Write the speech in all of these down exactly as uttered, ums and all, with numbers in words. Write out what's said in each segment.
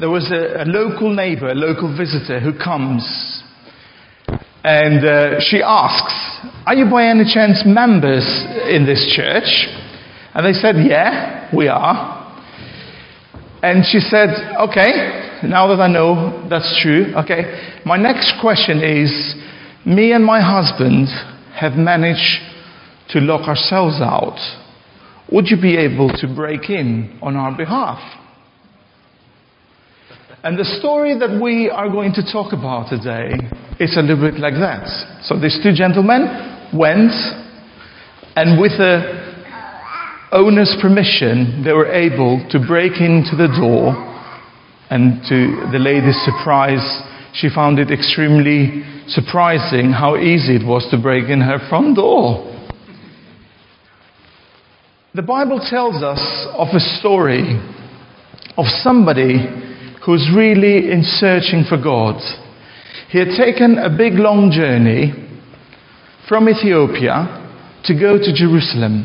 There was a, a local neighbor, a local visitor who comes, and uh, she asks, "Are you by any chance members in this church?" And they said, "Yeah, we are." And she said, "Okay, now that I know that's true, okay, my next question is, me and my husband have managed to lock ourselves out. Would you be able to break in on our behalf?" And the story that we are going to talk about today is a little bit like that. So these two gentlemen went, and with a owner's permission, they were able to break into the door, and to the lady's surprise, she found it extremely surprising how easy it was to break in her front door. The Bible tells us of a story of somebody who's really in searching for God. He had taken a big long journey from Ethiopia to go to Jerusalem.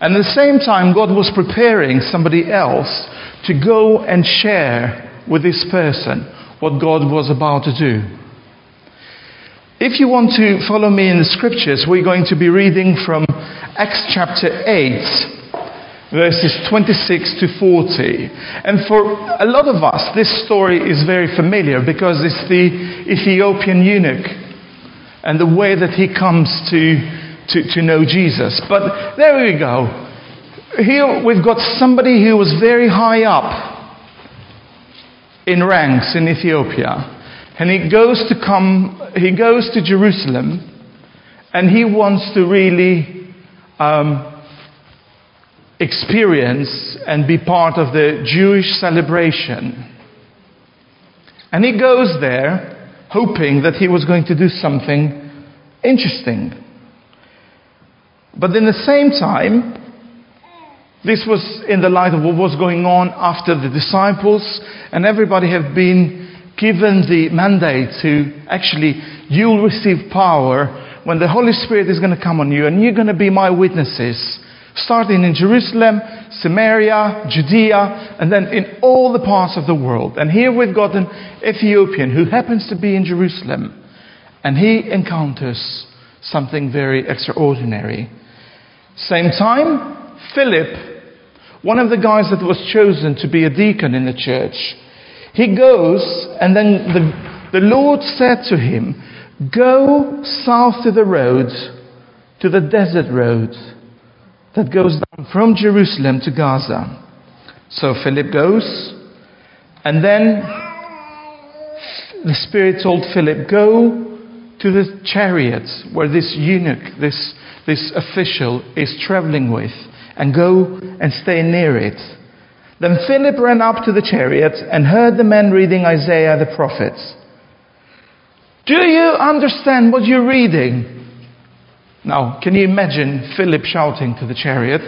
And at the same time, God was preparing somebody else to go and share with this person what God was about to do. If you want to follow me in the scriptures, we're going to be reading from Acts chapter eight, verses twenty-six to forty. And for a lot of us, this story is very familiar because it's the Ethiopian eunuch and the way that he comes to To, to know Jesus. But there we go. Here we've got somebody who was very high up in ranks in Ethiopia, and he goes to come he goes to Jerusalem, and he wants to really um, experience and be part of the Jewish celebration. And he goes there hoping that he was going to do something interesting. But in the same time, this was in the light of what was going on after the disciples and everybody had been given the mandate to actually, you'll receive power when the Holy Spirit is going to come on you, and you're going to be my witnesses, starting in Jerusalem, Samaria, Judea, and then in all the parts of the world. And here we've got an Ethiopian who happens to be in Jerusalem, and he encounters something very extraordinary. Same time, Philip, one of the guys that was chosen to be a deacon in the church, he goes, and then the, the Lord said to him, "Go south to the road, to the desert road that goes down from Jerusalem to Gaza." So Philip goes, and then the Spirit told Philip, "Go to the chariots where this eunuch, this this official is traveling with, and go and stay near it." Then Philip ran up to the chariot and heard the men reading Isaiah the prophet. "Do you understand what you're reading?" Now, can you imagine Philip shouting to the chariot?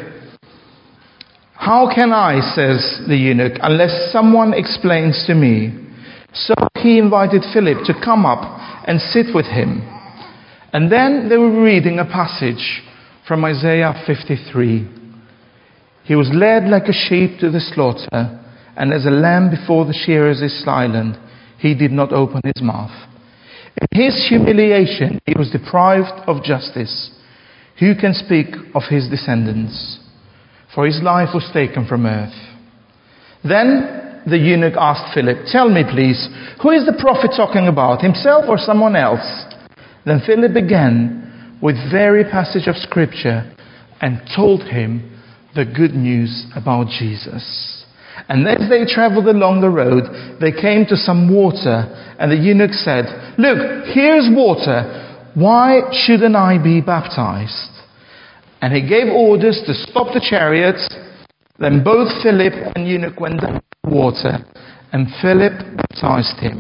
"How can I," says the eunuch, "unless someone explains to me?" So he invited Philip to come up and sit with him. And then they were reading a passage from Isaiah fifty-three. "He was led like a sheep to the slaughter, and as a lamb before the shearers is silent, he did not open his mouth. In his humiliation he was deprived of justice. Who can speak of his descendants? For his life was taken from earth." Then the eunuch asked Philip, "Tell me, please, who is the prophet talking about, himself or someone else?" Then Philip began with very passage of scripture and told him the good news about Jesus. And as they travelled along the road, they came to some water, and the eunuch said, "Look, here's water. Why shouldn't I be baptized?" And he gave orders to stop the chariots. Then both Philip and eunuch went down to the water, and Philip baptized him.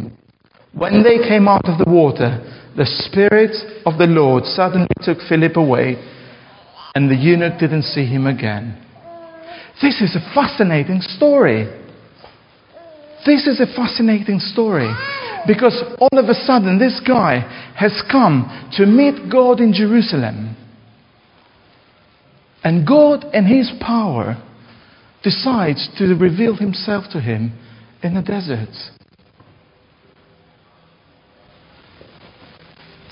When they came out of the water, the Spirit of the Lord suddenly took Philip away, and the eunuch didn't see him again. This is a fascinating story. This is a fascinating story. Because all of a sudden, this guy has come to meet God in Jerusalem. And God and his power decides to reveal himself to him in the desert.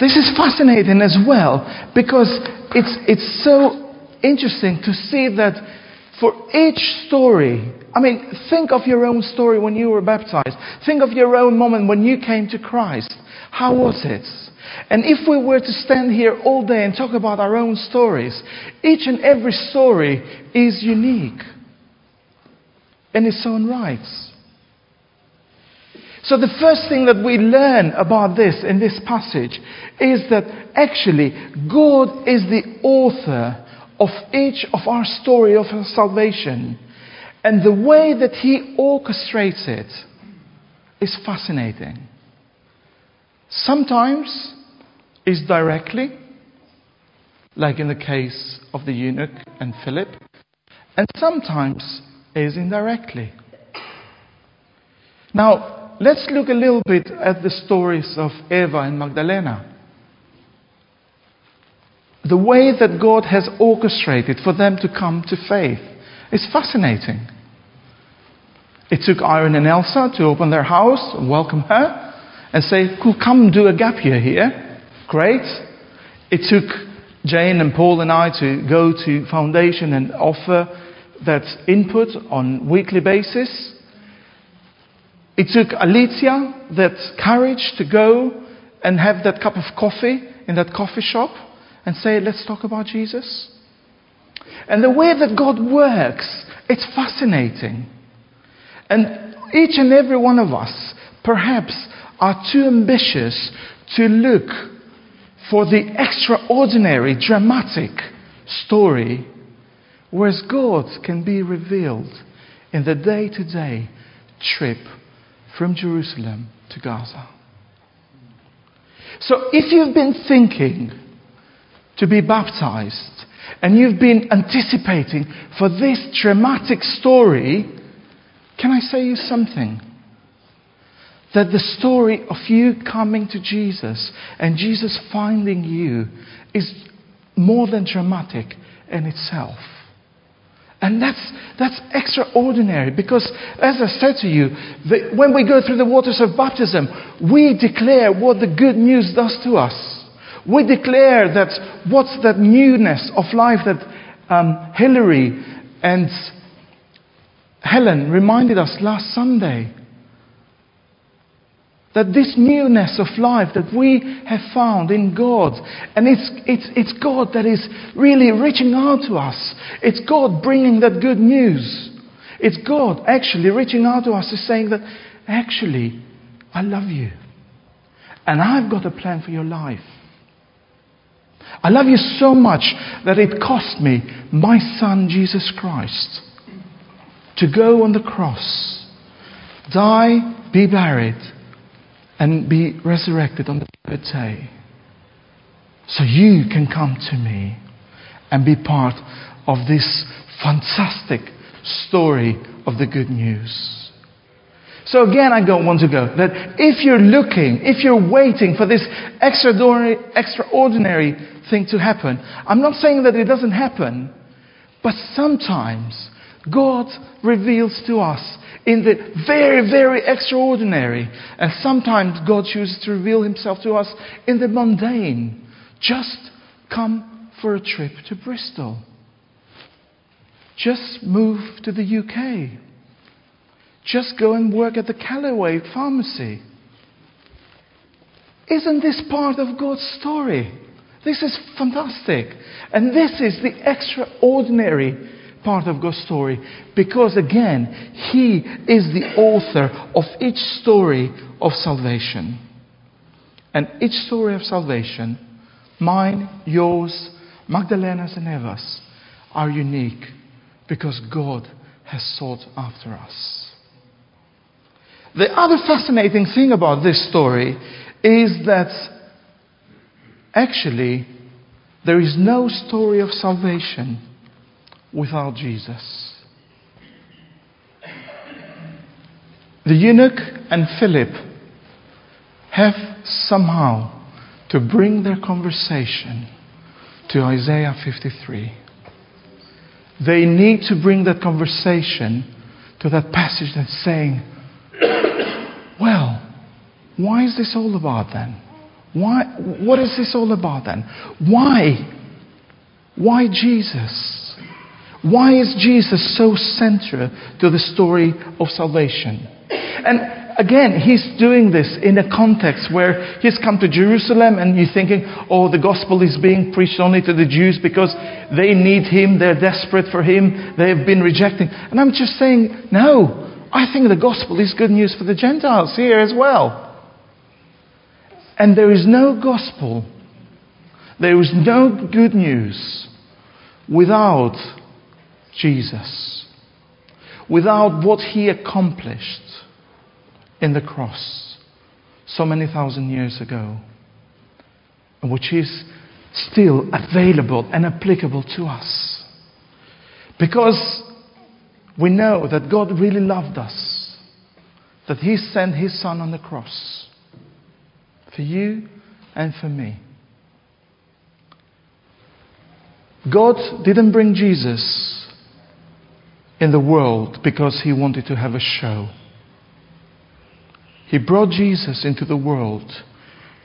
This is fascinating as well, because it's, it's so interesting to see that for each story, I mean, think of your own story when you were baptized. Think of your own moment when you came to Christ. How was it? And if we were to stand here all day and talk about our own stories, each and every story is unique in its own rights. So the first thing that we learn about this in this passage is that actually God is the author of each of our story of our salvation. And the way that he orchestrates it is fascinating. Sometimes it's directly, like in the case of the eunuch and Philip, and sometimes it's indirectly. Now, let's look a little bit at the stories of Eva and Magdalena. The way that God has orchestrated for them to come to faith is fascinating. It took Irene and Elsa to open their house and welcome her and say, cool, come do a gap year here. Great. It took Jane and Paul and I to go to Foundation and offer that input on weekly basis. It took Alicia that courage to go and have that cup of coffee in that coffee shop and say, let's talk about Jesus. And the way that God works, it's fascinating. And each and every one of us, perhaps, are too ambitious to look for the extraordinary, dramatic story, whereas God can be revealed in the day-to-day trip from Jerusalem to Gaza. So if you've been thinking to be baptized, and you've been anticipating for this dramatic story, can I say you something? That the story of you coming to Jesus and Jesus finding you is more than dramatic in itself. And that's that's extraordinary, because as I said to you, the, when we go through the waters of baptism, we declare what the good news does to us. We declare that what's that newness of life that um, Hillary and Helen reminded us last Sunday. That this newness of life that we have found in God, and it's, it's, it's God that is really reaching out to us. It's God bringing that good news. It's God actually reaching out to us and saying that, actually, I love you. And I've got a plan for your life. I love you so much that it cost me my son Jesus Christ to go on the cross, die, be buried, and be resurrected on the third day. So you can come to me and be part of this fantastic story of the good news. So again, I don't want to go. That if you're looking, if you're waiting for this extraordinary, extraordinary thing to happen, I'm not saying that it doesn't happen, but sometimes God reveals to us in the very, very extraordinary, and sometimes God chooses to reveal himself to us in the mundane. Just come for a trip to Bristol. Just move to the U K. Just go and work at the Callaway Pharmacy. Isn't this part of God's story? This is fantastic. And this is the extraordinary part of God's story. Because again, he is the author of each story of salvation. And each story of salvation, mine, yours, Magdalena's and Eva's, are unique. Because God has sought after us. The other fascinating thing about this story is that actually there is no story of salvation without Jesus. The eunuch and Philip have somehow to bring their conversation to Isaiah fifty-three. They need to bring that conversation to that passage that's saying, well, why is this all about then? Why? What is this all about then? Why? Why Jesus? Why is Jesus so central to the story of salvation? And again, he's doing this in a context where he's come to Jerusalem and you're thinking, oh, the gospel is being preached only to the Jews because they need him, they're desperate for him, they've been rejecting. And I'm just saying, no, I think the gospel is good news for the Gentiles here as well. And there is no gospel, there is no good news without Jesus, without what he accomplished in the cross so many thousand years ago, and which is still available and applicable to us, because we know that God really loved us, that he sent his son on the cross for you and for me. God didn't bring Jesus in the world because he wanted to have a show. He brought Jesus into the world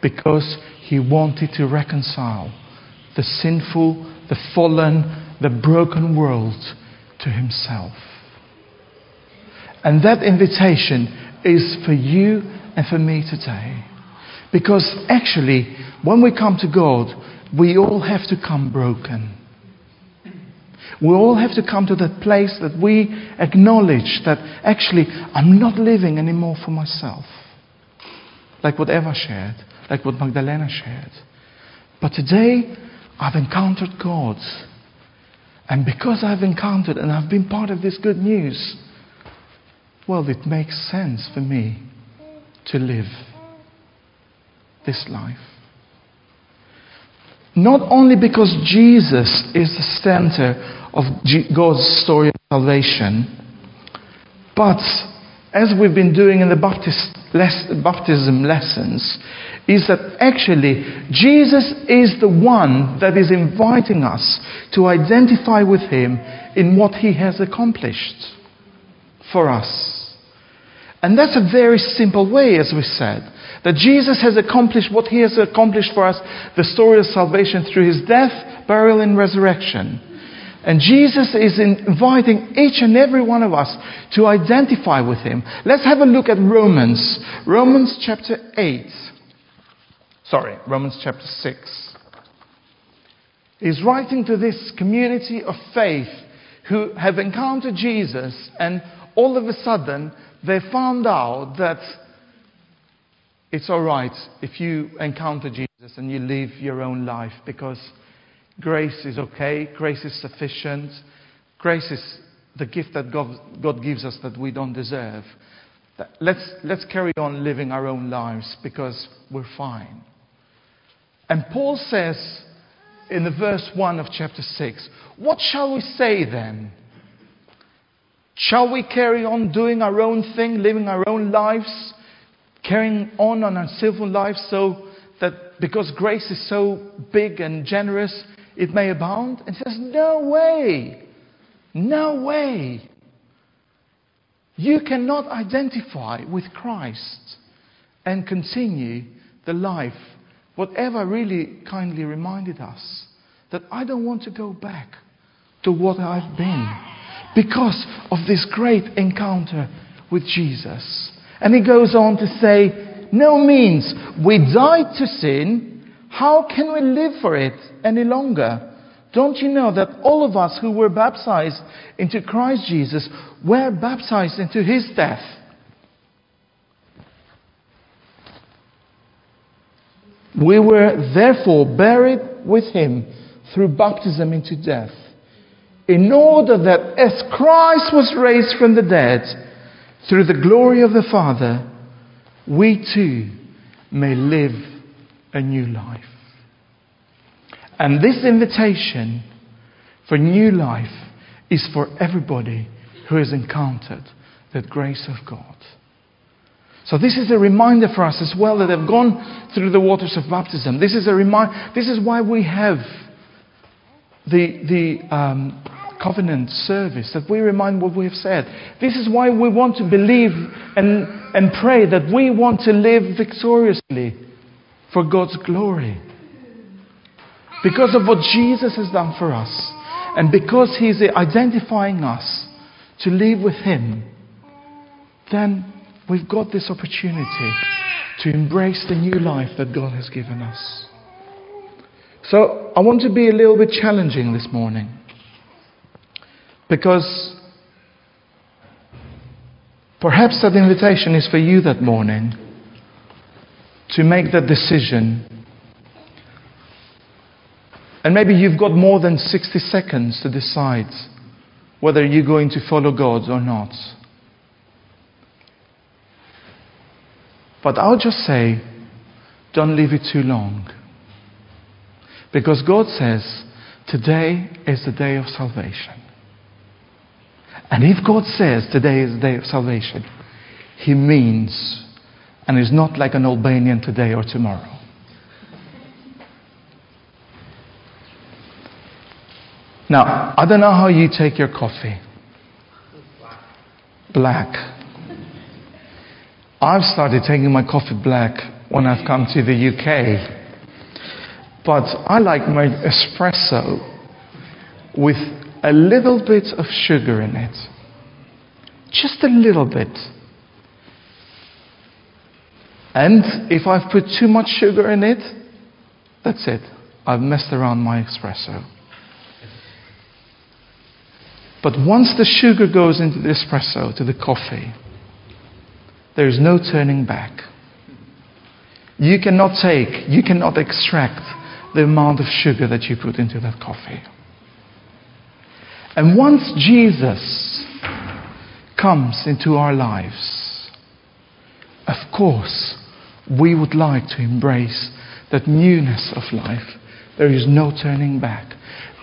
because he wanted to reconcile the sinful, the fallen, the broken world to himself. And that invitation is for you and for me today. Because actually, when we come to God, we all have to come broken. We all have to come to that place that we acknowledge that actually I'm not living anymore for myself. Like what Eva shared, like what Magdalena shared. But today I've encountered God. And because I've encountered and I've been part of this good news, well, it makes sense for me to live this life. Not only because Jesus is the center of God's story of salvation, but as we've been doing in the Baptist les- baptism lessons, is that actually Jesus is the one that is inviting us to identify with him in what he has accomplished for us. And that's a very simple way, as we said, that Jesus has accomplished what he has accomplished for us, the story of salvation through his death, burial and resurrection. And Jesus is inviting each and every one of us to identify with him. Let's have a look at Romans. Romans chapter eight. Sorry, Romans chapter six. He's writing to this community of faith who have encountered Jesus, and all of a sudden they found out that it's all right if you encounter Jesus and you live your own life, because grace is okay, grace is sufficient, grace is the gift that God, God gives us that we don't deserve. Let's, let's carry on living our own lives because we're fine. And Paul says in the verse one of chapter six, what shall we say then? Shall we carry on doing our own thing, living our own lives? Carrying on on our sinful life so that because grace is so big and generous, it may abound? And says, no way. No way. You cannot identify with Christ and continue the life. Whatever really kindly reminded us that I don't want to go back to what I've been because of this great encounter with Jesus. And he goes on to say, no means, we died to sin, how can we live for it any longer? Don't you know that all of us who were baptized into Christ Jesus were baptized into his death? We were therefore buried with him through baptism into death, in order that as Christ was raised from the dead, through the glory of the Father, we too may live a new life. And this invitation for new life is for everybody who has encountered the grace of God. So this is a reminder for us as well that have gone through the waters of baptism. This is a remind. This is why we have the the um, covenant service, that we remind what we have said. This is why we want to believe and, and pray that we want to live victoriously for God's glory. Because of what Jesus has done for us, and because He's identifying us to live with Him, then we've got this opportunity to embrace the new life that God has given us. So I want to be a little bit challenging this morning, because perhaps that invitation is for you that morning to make that decision. And maybe you've got more than sixty seconds to decide whether you're going to follow God or not. But I'll just say, don't leave it too long. Because God says, today is the day of salvation. And if God says today is the day of salvation, He means, and is not like an Albanian today or tomorrow. Now, I don't know how you take your coffee. Black. I've started taking my coffee black when I've come to the U K. But I like my espresso with a little bit of sugar in it. Just a little bit. And if I've put too much sugar in it, that's it. I've messed around my espresso. But once the sugar goes into the espresso, to the coffee, there is no turning back. You cannot take, you cannot extract the amount of sugar that you put into that coffee. And once Jesus comes into our lives, of course, we would like to embrace that newness of life. There is no turning back.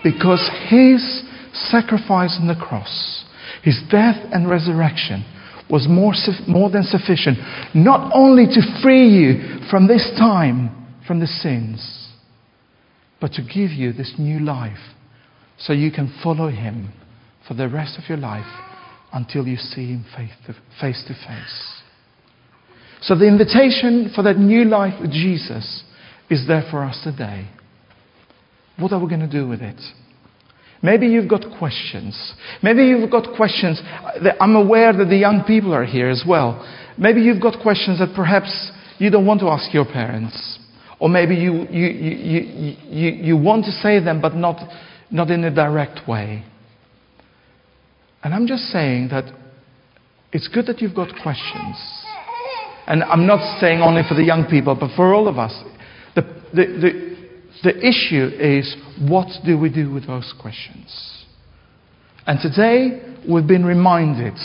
Because His sacrifice on the cross, His death and resurrection, was more, more than sufficient, not only to free you from this time, from the sins, but to give you this new life so you can follow Him for the rest of your life until you see Him face to, face to face. So the invitation for that new life with Jesus is there for us today. What are we going to do with it? Maybe you've got questions. Maybe you've got questions. I'm aware that the young people are here as well. Maybe you've got questions that perhaps you don't want to ask your parents. Or maybe you, you, you, you, you, you want to say them, but not, not in a direct way. And I'm just saying that it's good that you've got questions. And I'm not saying only for the young people, but for all of us. The, the, the, The issue is, what do we do with those questions? And today, we've been reminded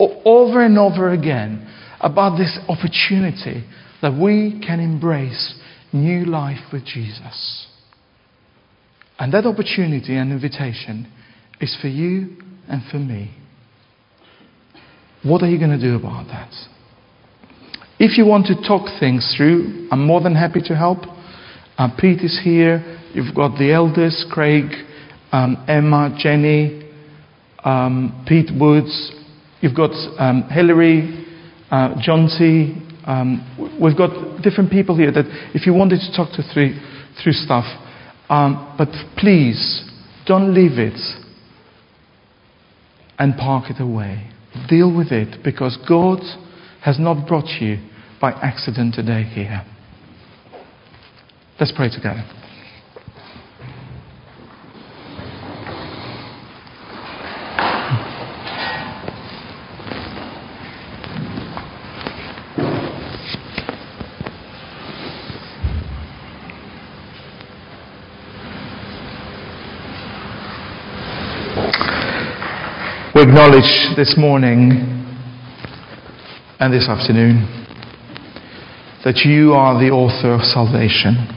over and over again about this opportunity that we can embrace new life with Jesus. And that opportunity and invitation is for you and for me. What are you going to do about that? If you want to talk things through, I'm more than happy to help. Uh, Pete is here, you've got the elders, Craig, um, Emma, Jenny, um, Pete Woods, you've got um, Hillary, uh, John T. Um, we've got different people here that if you wanted to talk to through, through stuff, um, but please don't leave it and park it away. Deal with it, because God has not brought you by accident today here. Let's pray together. We acknowledge this morning and this afternoon that You are the author of salvation.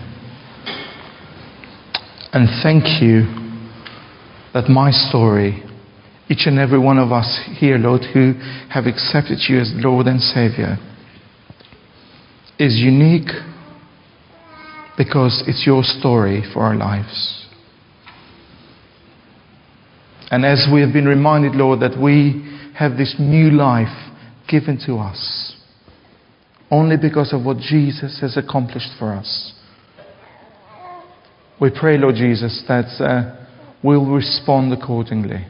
And thank You that my story, each and every one of us here, Lord, who have accepted You as Lord and Savior, is unique because it's Your story for our lives. And as we have been reminded, Lord, that we have this new life given to us only because of what Jesus has accomplished for us. We pray, Lord Jesus, that uh, we'll respond accordingly.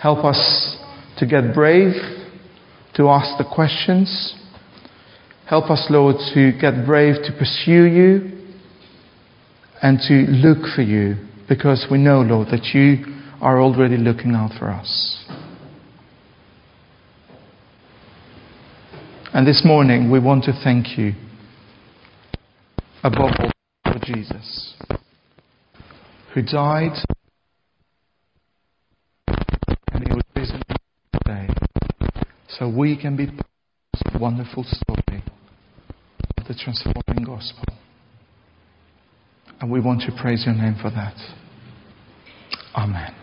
Help us to get brave, to ask the questions. Help us, Lord, to get brave to pursue you and to look for you, because we know, Lord, that you are already looking out for us. And this morning, we want to thank you above all for Jesus, who died and he was risen today, so we can be part of the wonderful story of the transforming gospel. And we want to praise your name for that. Amen.